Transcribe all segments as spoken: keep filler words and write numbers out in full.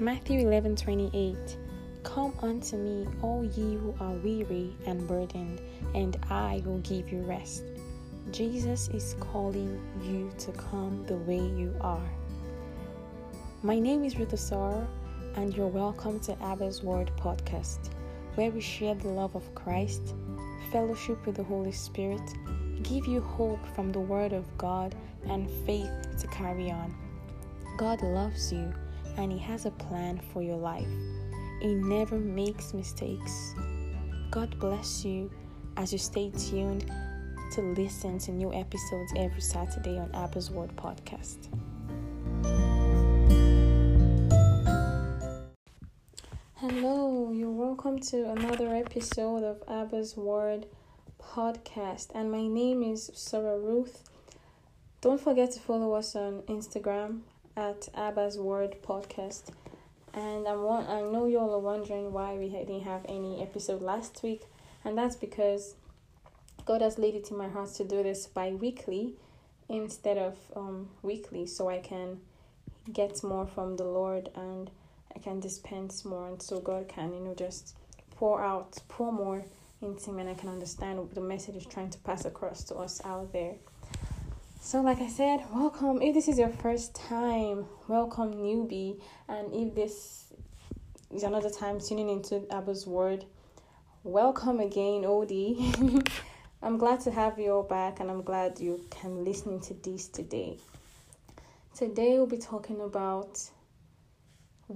Matthew eleven twenty-eight. Come unto me, all ye who are weary and burdened, and I will give you rest. Jesus is calling you to come the way you are. My name is Ruth Osara, and you're welcome to Abba's Word Podcast, where we share the love of Christ, fellowship with the Holy Spirit, give you hope from the Word of God, and faith to carry on. God loves you, and He has a plan for your life. He never makes mistakes. God bless you as you stay tuned to listen to new episodes every Saturday on Abba's Word Podcast. Hello, you're welcome to another episode of Abba's Word Podcast, and my name is Sarah Ruth. Don't forget to follow us on Instagram at Abba's Word Podcast. And I'm one, I know you all are wondering why we didn't have any episode last week. And that's because God has laid it in my heart to do this bi-weekly instead of um weekly. So I can get more from the Lord and I can dispense more. And so God can, you know, just pour out, pour more into me. And I can understand what the message is trying to pass across to us out there. So like I said, welcome. If this is your first time, welcome newbie. And if this is another time tuning into Abba's Word, welcome again, Odie. I'm glad to have you all back, and I'm glad you can listen to this today. Today we'll be talking about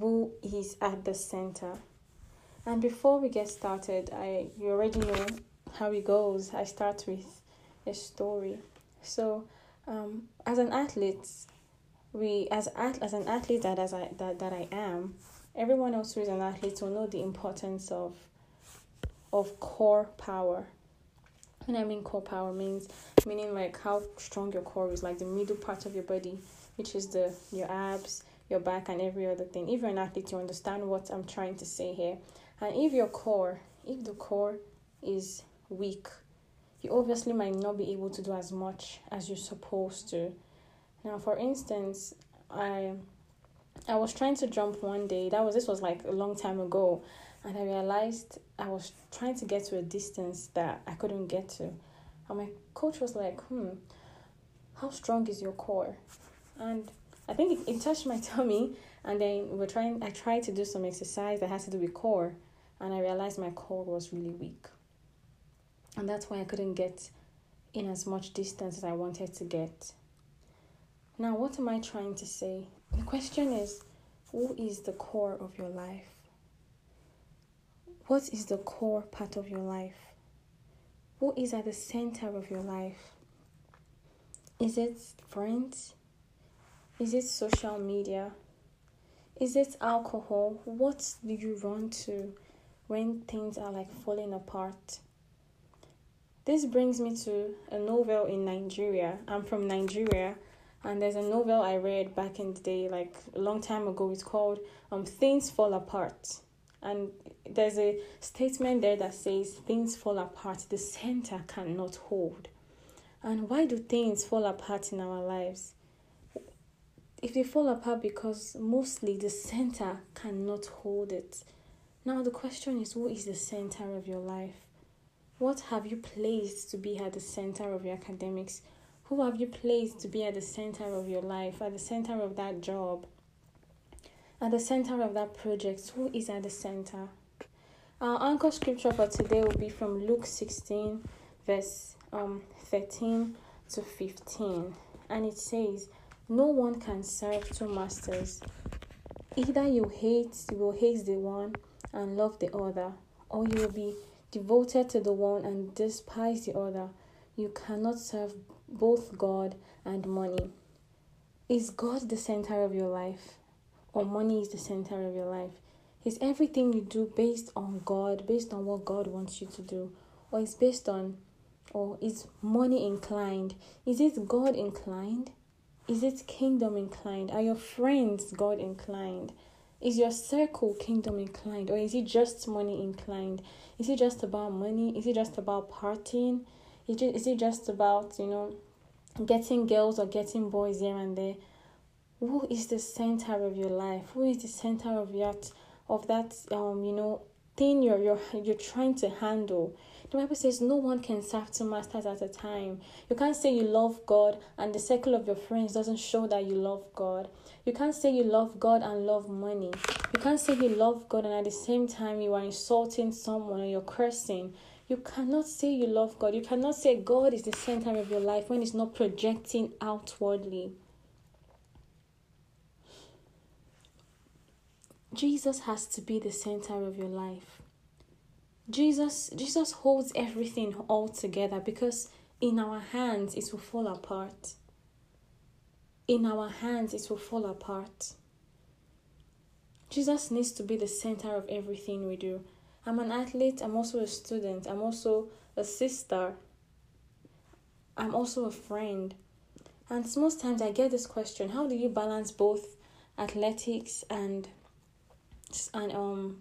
who is at the center. And before we get started, I you already know how it goes. I start with a story. So Um, as an athlete, we as as an athlete that as I that, that I am, everyone else who is an athlete will know the importance of of core power. When I mean core power means meaning like how strong your core is, like the middle part of your body, which is the your abs, your back, and every other thing. If you're an athlete, you understand what I'm trying to say here. And if your core, if the core is weak, you obviously might not be able to do as much as you're supposed to. Now, for instance, I I was trying to jump one day. That was this was like a long time ago, and I realized I was trying to get to a distance that I couldn't get to. And my coach was like, "Hmm, how strong is your core?" And I think it, it touched my tummy. And then we're trying. I tried to do some exercise that has to do with core, and I realized my core was really weak. And that's why I couldn't get in as much distance as I wanted to get. Now, what am I trying to say? The question is, who is the core of your life? What is the core part of your life? Who is at the center of your life? Is it friends? Is it social media? Is it alcohol? What do you run to when things are like falling apart? This brings me to a novel in Nigeria. I'm from Nigeria, and there's a novel I read back in the day, like a long time ago. It's called um, Things Fall Apart. And there's a statement there that says, things fall apart, the center cannot hold. And why do things fall apart in our lives? If they fall apart because mostly the center cannot hold it. Now the question is, who is the center of your life? What have you placed to be at the center of your academics? Who have you placed to be at the center of your life, at the center of that job, at the center of that project? Who is at the center? Our anchor scripture for today will be from Luke sixteen, verse um thirteen to fifteen. And it says, no one can serve two masters. Either you hate, you will hate the one and love the other, or you will be devoted to the one and despise the other. You cannot serve both God and money. Is God the center of your life, or money is the center of your life? Is everything you do based on God, based on what God wants you to do, or is based on, or is money inclined? Is it God inclined? Is it kingdom inclined? Are your friends God inclined? Is your circle kingdom inclined, or is it just money inclined? Is it just about money? Is it just about partying? Is it, is it just about, you know, getting girls or getting boys here and there? who is the center of your life? Who is the center of that, of that um, you know, thing you're, you're, you're trying to handle? The Bible says no one can serve two masters at a time. You can't say you love God and the circle of your friends doesn't show that you love God. You can't say you love God and love money. You can't say you love God and at the same time you are insulting someone or you're cursing. You cannot say you love God. You cannot say God is the center of your life when it's not projecting outwardly. Jesus has to be the center of your life. Jesus, Jesus holds everything all together, because in our hands it will fall apart. In our hands it will fall apart. Jesus needs to be the center of everything we do. I'm an athlete, I'm also a student, I'm also a sister, I'm also a friend. And most times I get this question, how do you balance both athletics and, and um,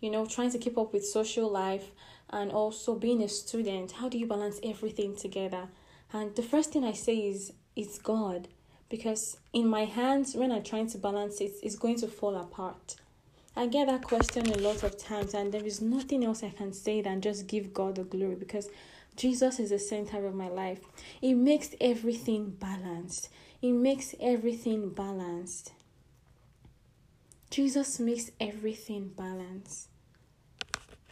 you know, trying to keep up with social life and also being a student? How do you balance everything together? And the first thing I say is, it's God. Because in my hands, when I'm trying to balance it, it's going to fall apart. I get that question a lot of times, and there is nothing else I can say than just give God the glory, because Jesus is the center of my life. It makes everything balanced. It makes everything balanced. Jesus makes everything balanced.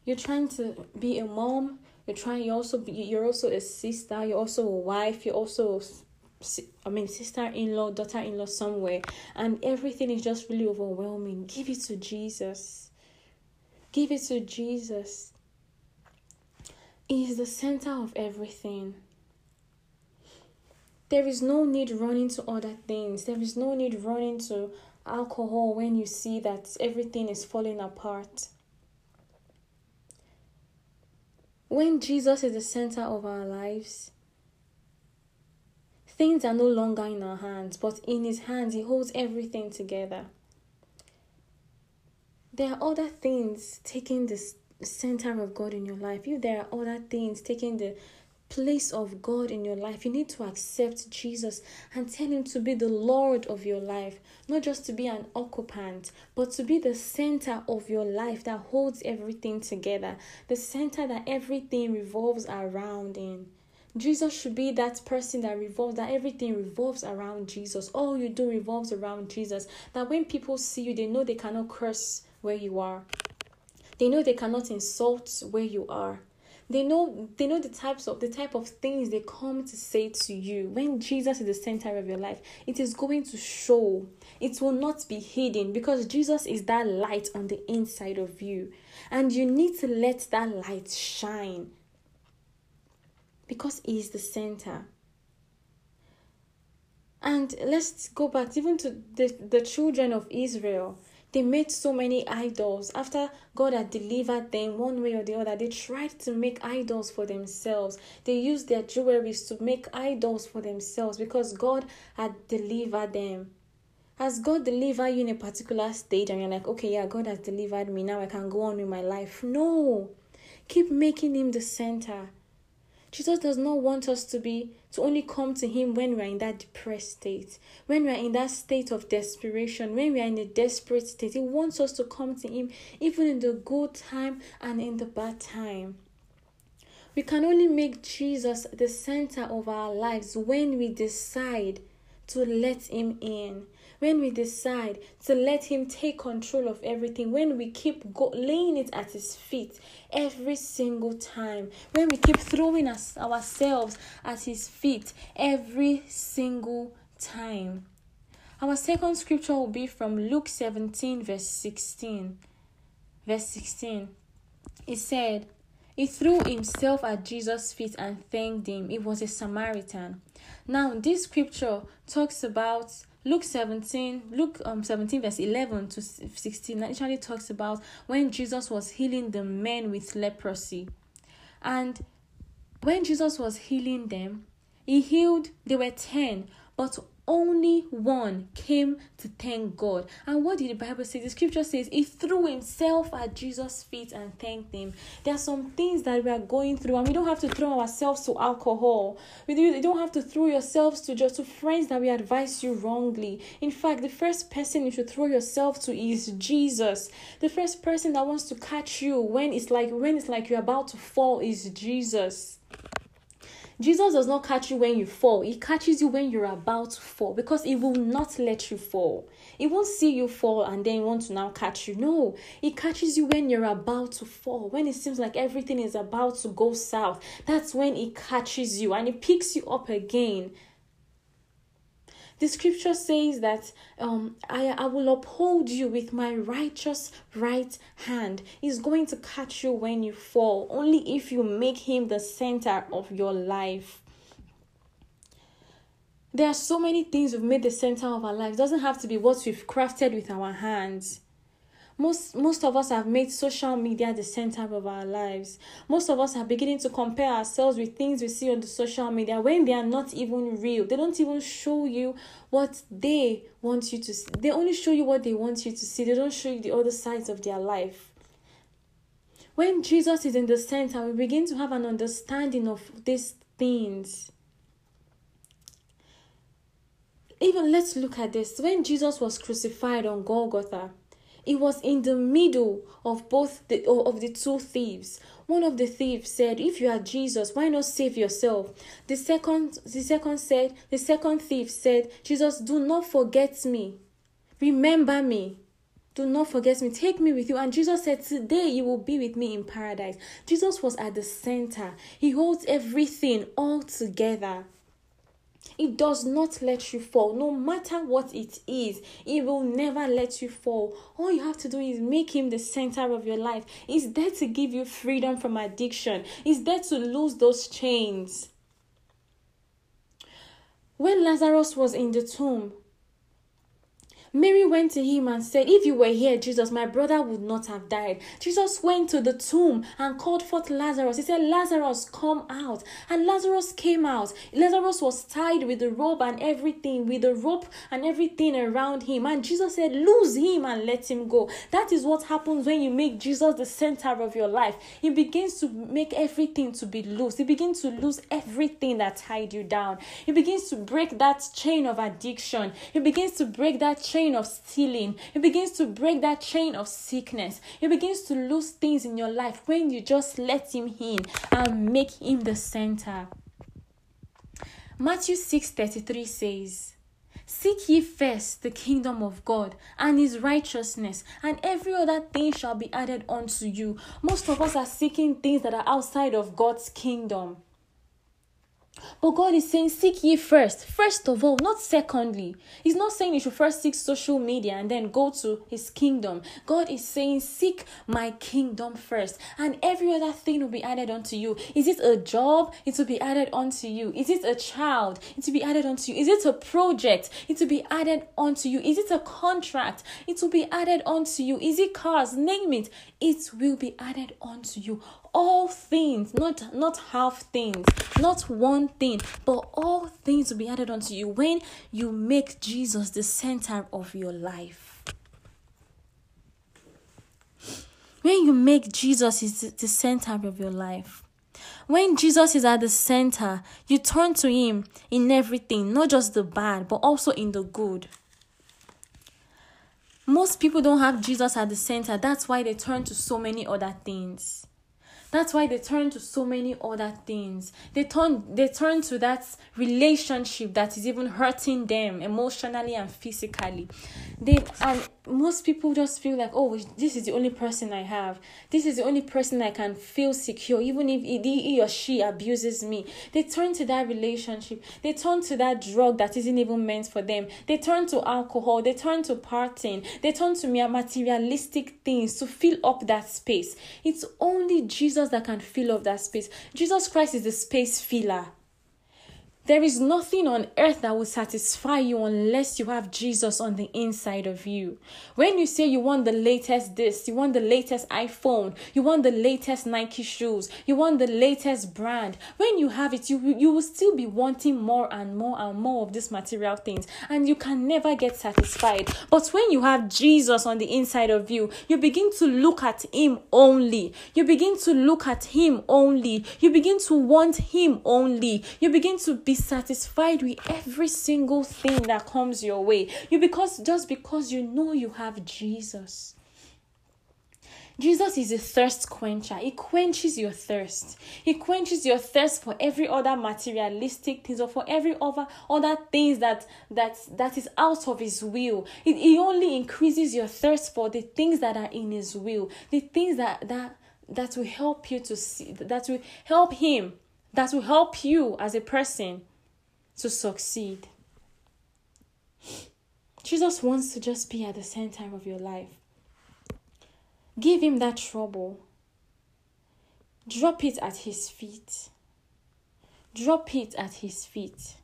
You're trying to be a mom. You're trying. You also. Be, you're also a sister. You're also a wife. You're also. I mean, sister-in-law, daughter-in-law somewhere, and everything is just really overwhelming. Give it to Jesus. Give it to Jesus. He is the center of everything. There is no need running to other things. There is no need running to alcohol when you see that everything is falling apart. When Jesus is the center of our lives, things are no longer in our hands, but in his hands, he holds everything together. There are other things taking the center of God in your life. If there are other things taking the place of God in your life, you need to accept Jesus and tell him to be the Lord of your life. Not just to be an occupant, but to be the center of your life that holds everything together. The center that everything revolves around in. Jesus should be that person that revolves, that everything revolves around Jesus. All you do revolves around Jesus. That when people see you, they know they cannot curse where you are. They know they cannot insult where you are. They know they know the types of the type of things they come to say to you. When Jesus is the center of your life, it is going to show. It will not be hidden, because Jesus is that light on the inside of you. And you need to let that light shine, because he is the center. And let's go back even to the, the children of Israel. They made so many idols. After God had delivered them one way or the other, they tried to make idols for themselves. They used their jewelry to make idols for themselves, because God had delivered them. Has God delivered you in a particular stage and you're like, okay, yeah, God has delivered me, now I can go on with my life? No. Keep making him the center. Jesus does not want us to be to only come to him when we are in that depressed state, when we are in that state of desperation, when we are in a desperate state. He wants us to come to him even in the good time and in the bad time. We can only make Jesus the center of our lives when we decide to let him in, when we decide to let him take control of everything, when we keep go- laying it at his feet every single time, when we keep throwing us- ourselves at his feet every single time. Our second scripture will be from Luke seventeen, verse sixteen. Verse sixteen. It said, he threw himself at Jesus' feet and thanked him. He was a Samaritan. Now, this scripture talks about Luke seventeen, Luke um, seventeen verse eleven to sixteen. That actually talks about when Jesus was healing the men with leprosy. And when Jesus was healing them, he healed, they were ten, but only one came to thank God. And what did the Bible say? The scripture says he threw himself at Jesus' feet and thanked him. There are some things that we are going through, and we don't have to throw ourselves to alcohol. We don't have to throw yourselves to just to friends that we advise you wrongly. In fact, the first person you should throw yourself to is Jesus. The first person that wants to catch you when it's like when it's like you're about to fall is Jesus. Jesus does not catch you when you fall. He catches you when you're about to fall, because he will not let you fall. He won't see you fall and then want to now catch you. No, he catches you when you're about to fall. When it seems like everything is about to go south, that's when he catches you and he picks you up again. The scripture says that um, I, I will uphold you with my righteous right hand. He's going to catch you when you fall, only if you make him the center of your life. There are so many things we've made the center of our life. It doesn't have to be what we've crafted with our hands. Most most of us have made social media the center of our lives. Most of us are beginning to compare ourselves with things we see on the social media when they are not even real. They don't even show you what they want you to see. They only show you what they want you to see. They don't show you the other sides of their life. When Jesus is in the center, we begin to have an understanding of these things. Even let's look at this. When Jesus was crucified on Golgotha, it was in the middle of both the of the two thieves. One of the thieves said, "If you are Jesus, why not save yourself?" The second, the second said, the second thief said, "Jesus, do not forget me. Remember me. Do not forget me. Take me with you." And Jesus said, "Today you will be with me in paradise." Jesus was at the center. He holds everything all together. It does not let you fall. No matter what it is, it will never let you fall. All you have to do is make him the center of your life. He's there to give you freedom from addiction. He's there to loose those chains. When Lazarus was in the tomb, Mary went to him and said, "If you were here, Jesus, my brother would not have died." Jesus went to the tomb and called forth Lazarus. He said, "Lazarus, come out." And Lazarus came out. Lazarus was tied with the rope and everything, with the rope and everything around him. And Jesus said, "Loose him and let him go." That is what happens when you make Jesus the center of your life. He begins to make everything to be loose. He begins to loose everything that tied you down. He begins to break that chain of addiction. He begins to break that chain of stealing. It begins to break that chain of sickness. It begins to lose things in your life when you just let him in and make him the center. Matthew six thirty-three says, "Seek ye first the kingdom of God and his righteousness, and every other thing shall be added unto you." Most of us are seeking things that are outside of God's kingdom. But God is saying, seek ye first. First of all, not secondly. He's not saying you should first seek social media and then go to his kingdom. God is saying, seek my kingdom first, and every other thing will be added unto you. Is it a job? It will be added unto you. Is it a child? It will be added unto you. Is it a project? It will be added unto you. Is it a contract? It will be added unto you. Is it cars? Name it. It will be added unto you. All things, not not half things, not one thing, but all things will be added unto you when you make Jesus the center of your life. When you make Jesus is the center of your life. When Jesus is at the center, you turn to him in everything, not just the bad, but also in the good. Most people don't have Jesus at the center. That's why they turn to so many other things. That's why they turn to so many other things. They turn, they turn to that relationship that is even hurting them emotionally and physically. They and most people just feel like, oh, this is the only person I have. This is the only person I can feel secure, even if he or she abuses me. They turn to that relationship. They turn to that drug that isn't even meant for them. They turn to alcohol. They turn to partying. They turn to mere materialistic things to fill up that space. It's only Jesus that can fill up that space. Jesus Christ is the space filler. There is nothing on earth that will satisfy you unless you have Jesus on the inside of you. When you say you want the latest this, you want the latest iPhone, you want the latest Nike shoes, you want the latest brand, when you have it, you, you will still be wanting more and more and more of these material things, and you can never get satisfied. But when you have Jesus on the inside of you, you begin to look at Him only. You begin to look at Him only. You begin to want Him only. You begin to be Be satisfied with every single thing that comes your way. You because just because you know you have Jesus. Jesus is a thirst quencher. He quenches your thirst. He quenches your thirst for every other materialistic things or for every other other things that that that is out of His will. It, it only increases your thirst for the things that are in His will, the things that that that will help you to see, that will help Him. That will help you as a person to succeed. Jesus wants to just be at the center of your life. Give Him that trouble. Drop it at His feet. Drop it at His feet.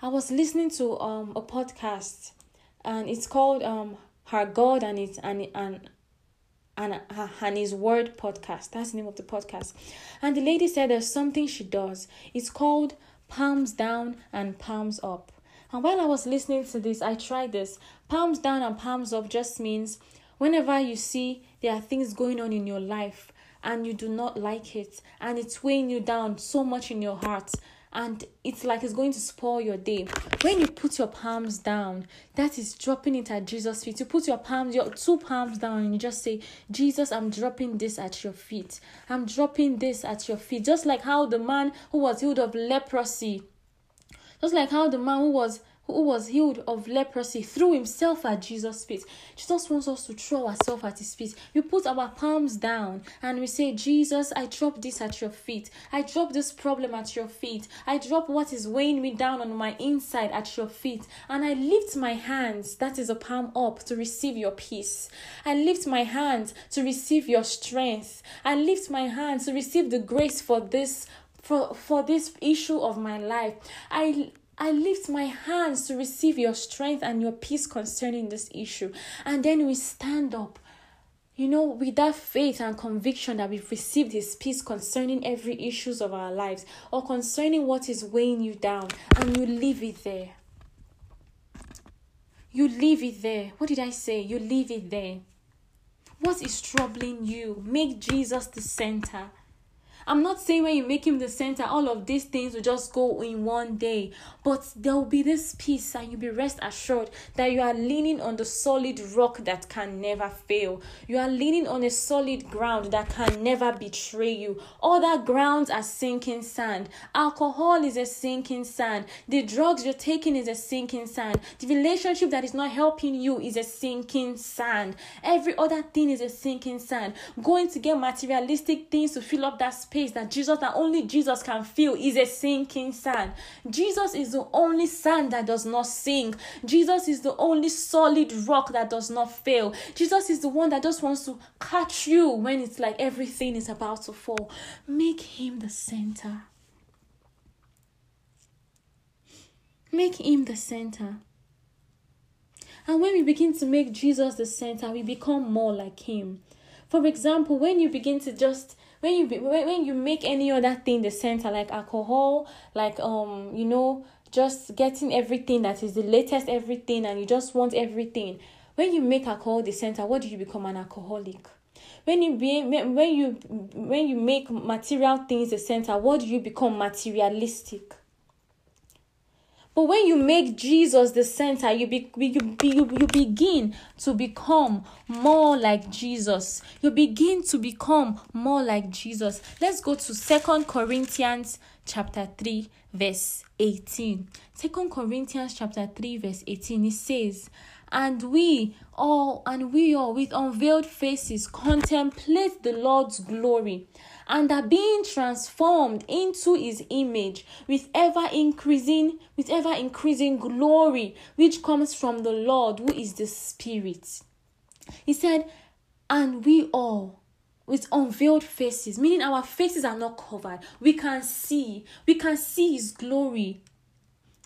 I was listening to um a podcast, and it's called um Her God and His and and. And, and His Word Podcast. That's the name of the podcast. And the lady said there's something she does. It's called Palms Down and Palms Up. And while I was listening to this, I tried this. Palms down and palms up just means whenever you see there are things going on in your life and you do not like it, and it's weighing you down so much in your heart, and it's like it's going to spoil your day. When you put your palms down, that is dropping it at Jesus' feet. You put your palms, your two palms down, and you just say, Jesus, I'm dropping this at your feet. I'm dropping this at your feet. Just like how the man who was healed of leprosy, just like how the man who was who was healed of leprosy threw himself at Jesus' feet. Jesus wants us to throw ourselves at His feet. We put our palms down and we say, Jesus, I drop this at your feet. I drop this problem at your feet. I drop what is weighing me down on my inside at your feet. And I lift my hands, that is a palm up, to receive your peace. I lift my hands to receive your strength. I lift my hands to receive the grace for this, for, for this issue of my life. I I lift my hands to receive your strength and your peace concerning this issue. And then we stand up, you know, with that faith and conviction that we've received His peace concerning every issues of our lives or concerning what is weighing you down, and you leave it there. You leave it there. What did I say? You leave it there. What is troubling you? Make Jesus the center. I'm not saying when you make Him the center, all of these things will just go in one day. But there will be this peace, and you'll be rest assured that you are leaning on the solid rock that can never fail. You are leaning on a solid ground that can never betray you. Other grounds are sinking sand. Alcohol is a sinking sand. The drugs you're taking is a sinking sand. The relationship that is not helping you is a sinking sand. Every other thing is a sinking sand. Going to get materialistic things to fill up that space that Jesus, that only Jesus can feel, is a sinking sand. Jesus is the only sand that does not sink. Jesus is the only solid rock that does not fail. Jesus is the one that just wants to catch you when it's like everything is about to fall. Make Him the center. Make Him the center. And when we begin to make Jesus the center, we become more like Him. For example, when you begin to just When you be, when you make any other thing the center, like alcohol, like um you know just getting everything that is the latest everything, and you just want everything. When you make alcohol the center, what do you become? An alcoholic. When you be when you when you make material things the center, what do you become? Materialistic. But when you make Jesus the center, you, be, you, be, you, you begin to become more like Jesus. You begin to become more like Jesus. Let's go to Second Corinthians chapter three, verse eighteen. Second Corinthians chapter three, verse eighteen. It says, And we all, and we all with unveiled faces contemplate the Lord's glory, and are being transformed into His image with ever increasing, with ever increasing glory, which comes from the Lord, who is the Spirit. He said, and we all with unveiled faces, meaning our faces are not covered. We can see, we can see His glory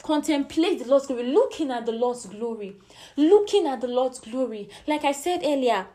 Contemplate the Lord's glory, looking at the Lord's glory, looking at the Lord's glory. Like I said earlier,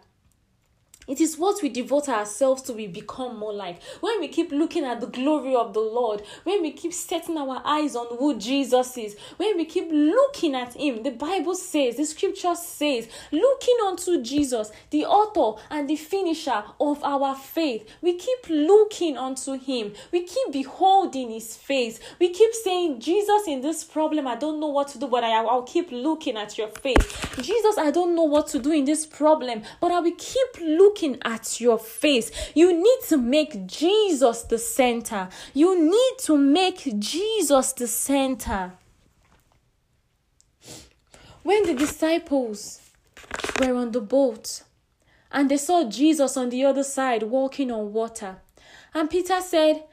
it is what we devote ourselves to, we become more like. When we keep looking at the glory of the Lord, when we keep setting our eyes on who Jesus is, when we keep looking at him, the Bible says, the scripture says, looking unto Jesus, the author and the finisher of our faith. We keep looking unto him. We keep beholding his face. We keep saying, Jesus, in this problem, I don't know what to do, but I, I'll keep looking at your face. Jesus, I don't know what to do in this problem, but I will keep looking at your face. You need to make Jesus the center. You need to make Jesus the center. When the disciples were on the boat and they saw Jesus on the other side walking on water, and Peter said,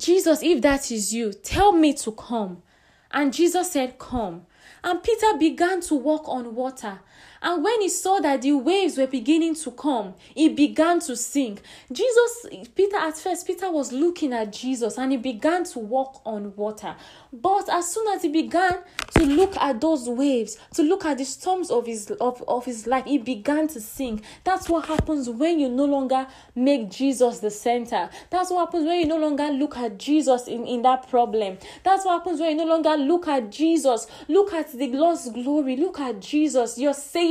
Jesus, if that is you, tell me to come. And Jesus said, come. And Peter began to walk on water. And when he saw that the waves were beginning to come, he began to sink. Jesus, Peter, at first, Peter was looking at Jesus and he began to walk on water. But as soon as he began to look at those waves, to look at the storms of his, of, of his life, he began to sink. That's what happens when you no longer make Jesus the center. That's what happens when you no longer look at Jesus in, in that problem. That's what happens when you no longer look at Jesus. Look at the Lord's glory. Look at Jesus, your Savior,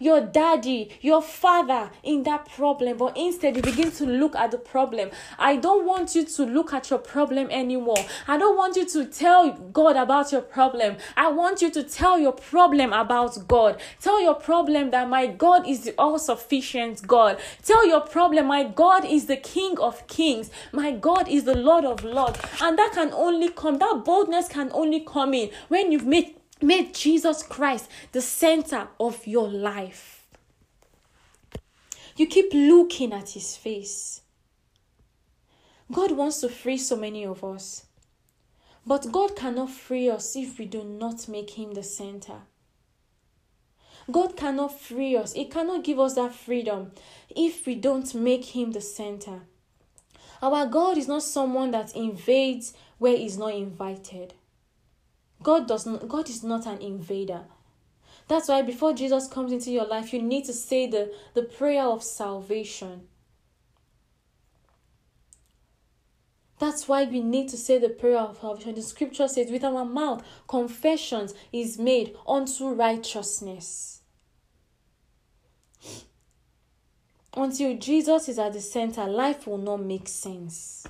your daddy, your father in that problem. But instead, you begin to look at the problem. I don't want you to look at your problem anymore. I don't want you to tell God about your problem. I want you to tell your problem about God. Tell your problem that my God is the all-sufficient God. Tell your problem, my God is the King of Kings. My God is the Lord of Lords. And that can only come, that boldness can only come in when you've made Make Jesus Christ the center of your life. You keep looking at his face. God wants to free so many of us. But God cannot free us if we do not make him the center. God cannot free us. He cannot give us that freedom if we don't make him the center. Our God is not someone that invades where he's not invited. God does not, God is not an invader. That's why before Jesus comes into your life, you need to say the, the prayer of salvation. That's why we need to say the prayer of salvation. The scripture says, with our mouth, confessions is made unto righteousness. Until Jesus is at the center, life will not make sense.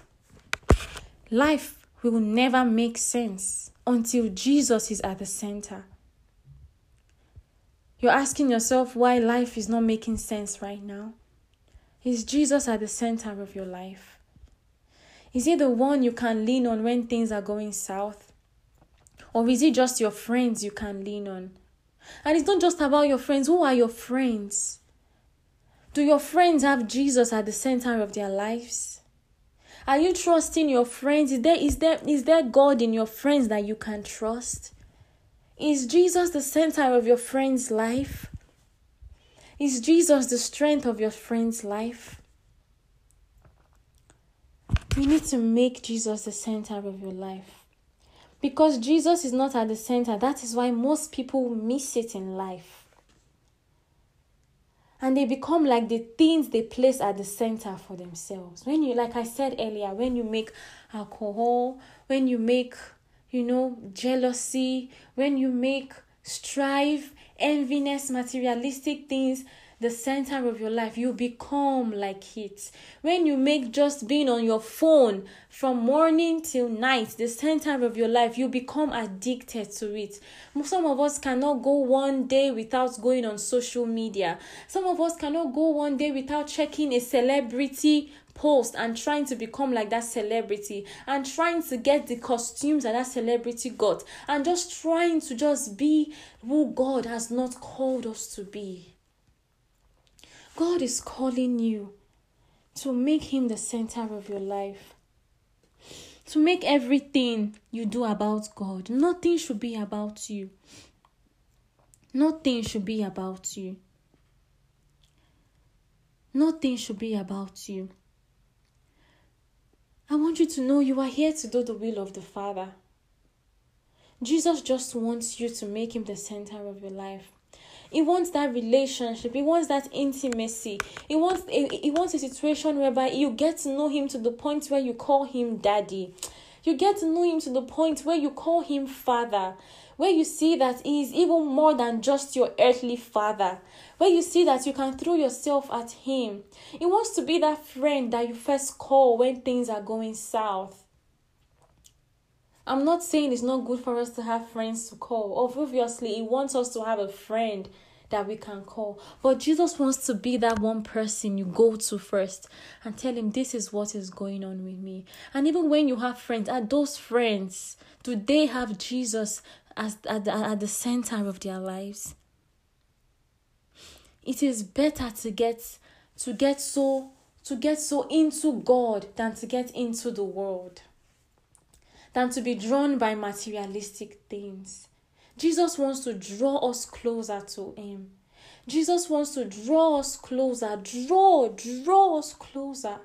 Life will never make sense until Jesus is at the center. You're asking yourself why life is not making sense right now. Is Jesus at the center of your life? Is he the one you can lean on when things are going south? Or is it just your friends you can lean on? And it's not just about your friends. Who are your friends? Do your friends have Jesus at the center of their lives? Are you trusting your friends? Is there, is there, is there God in your friends that you can trust? Is Jesus the center of your friend's life? Is Jesus the strength of your friend's life? You need to make Jesus the center of your life. Because Jesus is not at the center. That is why most people miss it in life. And they become like the things they place at the center for themselves. When you, like I said earlier, when you make alcohol, when you make, you know, jealousy, when you make strife, enviness, materialistic things the center of your life, you become like it. When you make just being on your phone from morning till night the center of your life, you become addicted to it. Some of us cannot go one day without going on social media. Some of us cannot go one day without checking a celebrity post and trying to become like that celebrity, and trying to get the costumes that that celebrity got, and just trying to just be who God has not called us to be. God is calling you to make him the center of your life. To make everything you do about God. Nothing should be about you. Nothing should be about you. Nothing should be about you. I want you to know you are here to do the will of the Father. Jesus just wants you to make him the center of your life. He wants that relationship. He wants that intimacy. He wants a, he wants a situation whereby you get to know him to the point where you call him daddy. You get to know him to the point where you call him father. Where you see that he is even more than just your earthly father. Where you see that you can throw yourself at him. He wants to be that friend that you first call when things are going south. I'm not saying it's not good for us to have friends to call. Obviously, he wants us to have a friend that we can call. But Jesus wants to be that one person you go to first and tell him, this is what is going on with me. And even when you have friends, are those friends, do they have Jesus as at the, at the center of their lives? It is better to get to get so to get so into God than to get into the world. Than to be drawn by materialistic things. Jesus wants to draw us closer to him. Jesus wants to draw us closer. Draw, draw us closer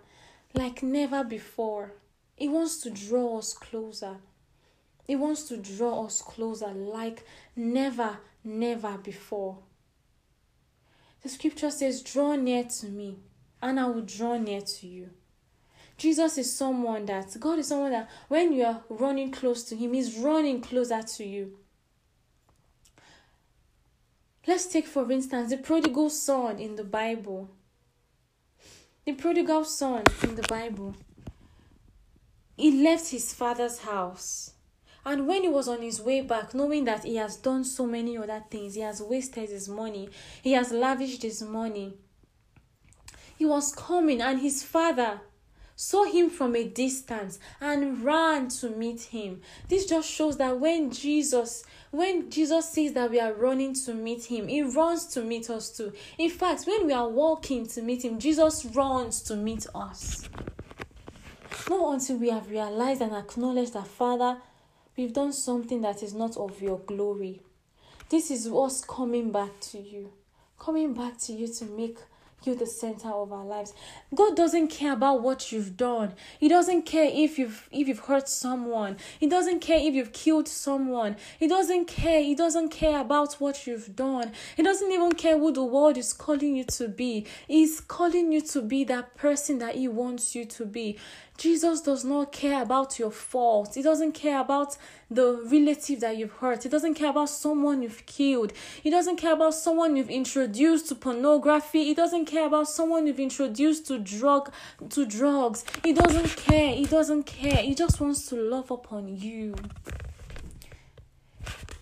like never before. He wants to draw us closer. He wants to draw us closer like never, never before. The scripture says, draw near to me and I will draw near to you. Jesus is someone that, God is someone that when you are running close to him, he's running closer to you. Let's take, for instance, the prodigal son in the Bible. The prodigal son in the Bible. He left his father's house. And when he was on his way back, knowing that he has done so many other things, he has wasted his money, he has lavished his money, he was coming and his father saw him from a distance and ran to meet him. This just shows that when Jesus, when Jesus sees that we are running to meet him, he runs to meet us too. In fact, when we are walking to meet him, Jesus runs to meet us. Not until we have realized and acknowledged that, Father, we've done something that is not of your glory. This is us coming back to you, coming back to you to make you the center of our lives. God doesn't care about what you've done. He doesn't care if you've if you've hurt someone. He doesn't care if you've killed someone. He doesn't care. He doesn't care about what you've done. He doesn't even care who the world is calling you to be. He's calling you to be that person that he wants you to be. Jesus does not care about your faults. He doesn't care about the relative that you've hurt. He doesn't care about someone you've killed. He doesn't care about someone you've introduced to pornography. He doesn't care about someone you've introduced to drug to drugs. He doesn't care. He doesn't care. He just wants to love upon you.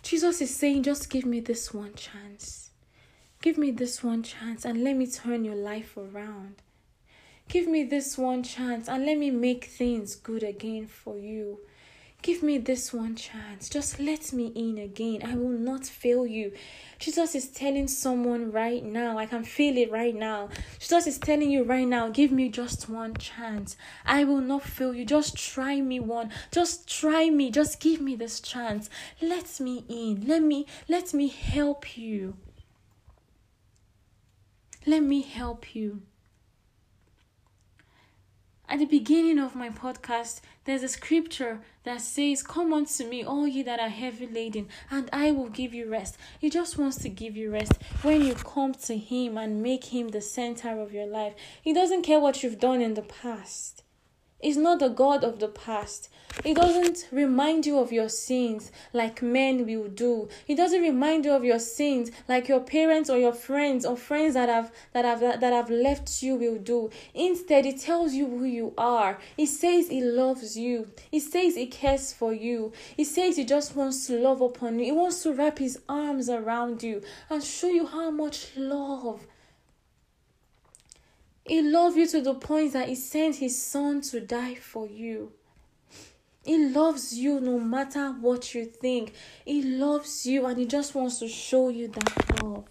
Jesus is saying, just give me this one chance. Give me this one chance and let me turn your life around. Give me this one chance and let me make things good again for you. Give me this one chance. Just let me in again. I will not fail you. Jesus is telling someone right now. I can feel it right now. Jesus is telling you right now, give me just one chance. I will not fail you. Just try me one. Just try me. Just give me this chance. Let me in. Let me, let me help you. Let me help you. At the beginning of my podcast, there's a scripture that says, come unto me, all ye that are heavy laden, and I will give you rest. He just wants to give you rest when you come to him and make him the center of your life. He doesn't care what you've done in the past. He's not the God of the past. He doesn't remind you of your sins like men will do. He doesn't remind you of your sins like your parents or your friends or friends that have that have that have left you will do. Instead, he tells you who you are. He says he loves you. He says he cares for you. He says he just wants to love upon you. He wants to wrap his arms around you and show you how much love. He loves you to the point that he sent his son to die for you. He loves you no matter what you think. He loves you and he just wants to show you that love.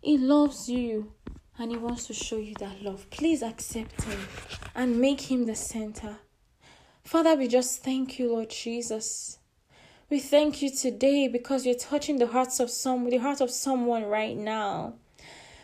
He loves you and he wants to show you that love. Please accept him and make him the center. Father, we just thank you, Lord Jesus. We thank you today because you're touching the hearts of some, the heart of someone right now.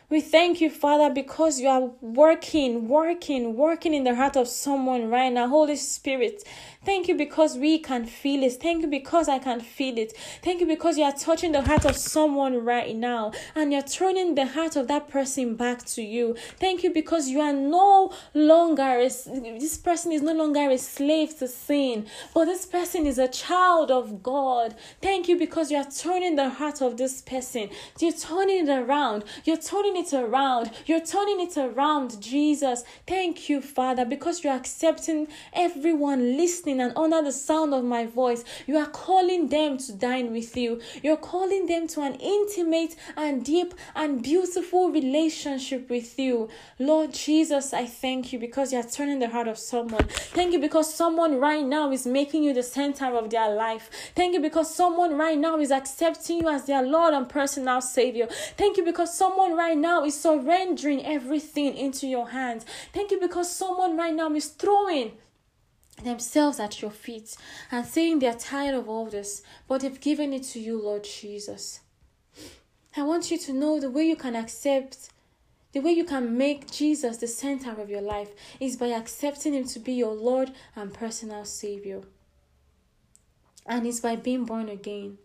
We thank you, Father, because you are working, working, working in the heart of someone right now. Holy Spirit, Thank you because we can feel it. Thank you because I can feel it. Thank you because you are touching the heart of someone right now and you're turning the heart of that person back to you. Thank you because you are no longer, this person is no longer a slave to sin, but this person is a child of God. Thank you because you are turning the heart of this person. You're turning it around. You're turning it around. You're turning it around, Jesus. Thank you, Father, because you're accepting everyone listening and under the sound of my voice. You are calling them to dine with you. You're calling them to an intimate and deep and beautiful relationship with you. Lord Jesus, I thank you because you're turning the heart of someone. Thank you because someone right now is making you the center of their life. Thank you because someone right now is accepting you as their Lord and personal Savior. Thank you because someone right now is surrendering everything into your hands. Thank you because someone right now is throwing themselves at your feet and saying they're tired of all this, but they've given it to you, Lord Jesus. I want you to know the way you can accept, the way you can make Jesus the center of your life is by accepting him to be your Lord and personal Savior. And it's by being born again.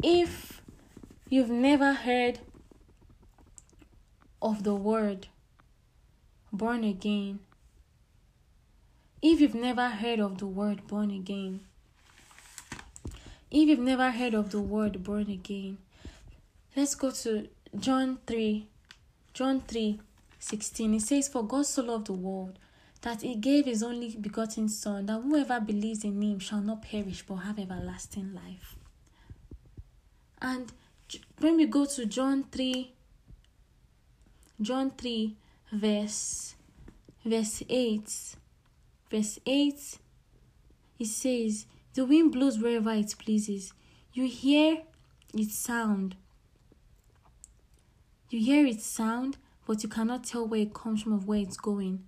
If you've never heard of the word born again, if you've never heard of the word born again, if you've never heard of the word born again, let's go to John three. John three sixteen. It says, "For God so loved the world that he gave his only begotten Son, that whoever believes in him shall not perish but have everlasting life." And when we go to John three, John three, verse eight, it says, "The wind blows wherever it pleases. You hear its sound. You hear its sound, but you cannot tell where it comes from or where it's going."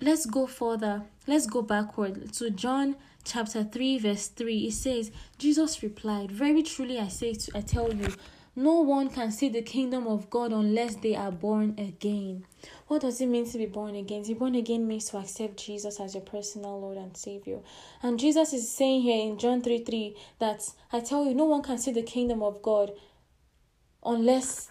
Let's go further. Let's go backward to John chapter three, verse three. It says, "Jesus replied, 'Very truly I say to, I tell you, no one can see the kingdom of God unless they are born again.'" What does it mean to be born again? To be born again means to accept Jesus as your personal Lord and Savior. And Jesus is saying here in John three three that, "I tell you, no one can see the kingdom of God unless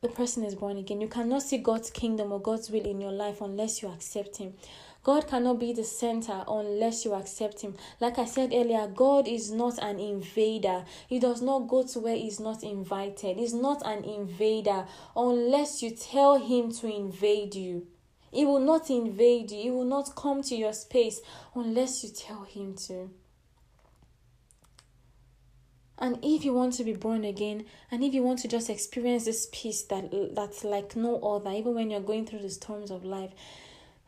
the person is born again." You cannot see God's kingdom or God's will in your life unless you accept him. God cannot be the center unless you accept him. Like I said earlier, God is not an invader. He does not go to where he's not invited. He's not an invader unless you tell him to invade you. He will not invade you. He will not come to your space unless you tell him to. And if you want to be born again, and if you want to just experience this peace that that's like no other, even when you're going through the storms of life,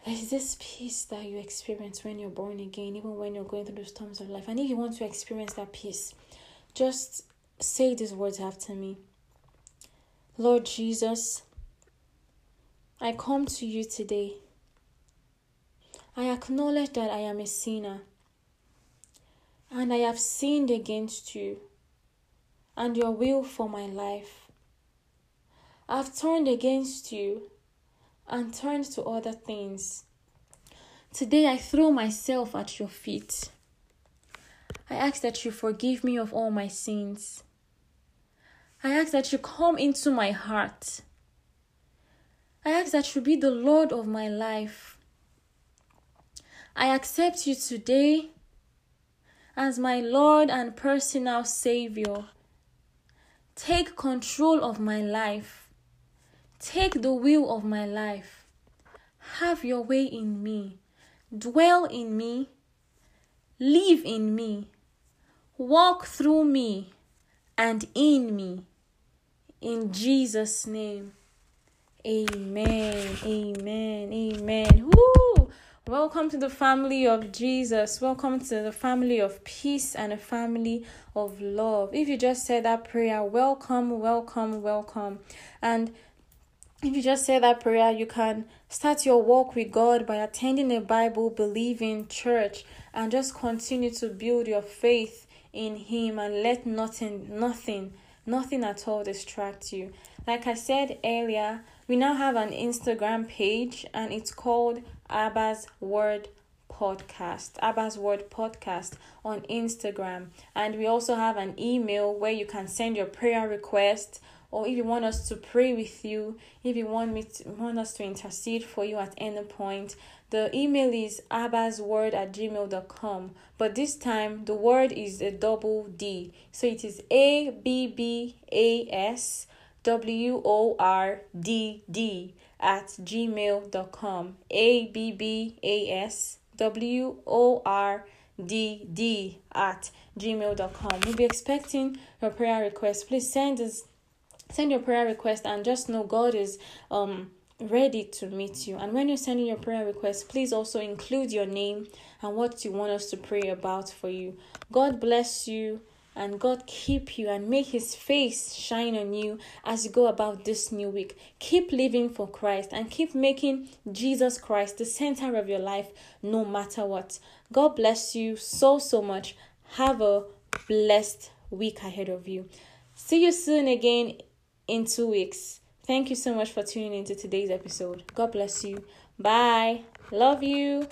there's this peace that you experience when you're born again, even when you're going through the storms of life. And if you want to experience that peace, just say these words after me. Lord Jesus, I come to you today. I acknowledge that I am a sinner, and I have sinned against you and your will for my life. I've turned against you and turned to other things. Today I throw myself at your feet. I ask that you forgive me of all my sins. I ask that you come into my heart. I ask that you be the Lord of my life. I accept you today as my Lord and personal Savior. Take control of my life. Take the will of my life. Have your way in me. Dwell in me. Live in me. Walk through me and in me. In Jesus' name. Amen. Amen. Amen. Woo! Welcome to the family of Jesus. Welcome to the family of peace and a family of love. If you just said that prayer, welcome, welcome, welcome. And if you just said that prayer, you can start your walk with God by attending a Bible-believing church and just continue to build your faith in Him and let nothing, nothing, nothing at all distract you. Like I said earlier, We now have an Instagram page, and it's called Abba's Word Podcast. Abba's Word Podcast on Instagram. And we also have an email where you can send your prayer request, or if you want us to pray with you, if you want me to, want us to intercede for you at any point. The email is abbasword at gmail dot com. But this time, the word is a double D. So it is A B B A S W O R D D at gmail dot com. A B B A S W O R D D at gmail dot com. We'll be expecting your prayer request. Please send us Send your prayer request, and just know God is um ready to meet you. And when you're sending your prayer request, please also include your name and what you want us to pray about for you. God bless you, and God keep you, and make His face shine on you as you go about this new week. Keep living for Christ, and keep making Jesus Christ the center of your life, no matter what. God bless you so, so much. Have a blessed week ahead of you. See you soon again in two weeks. Thank you so much for tuning into today's episode. God bless you. Bye. Love you.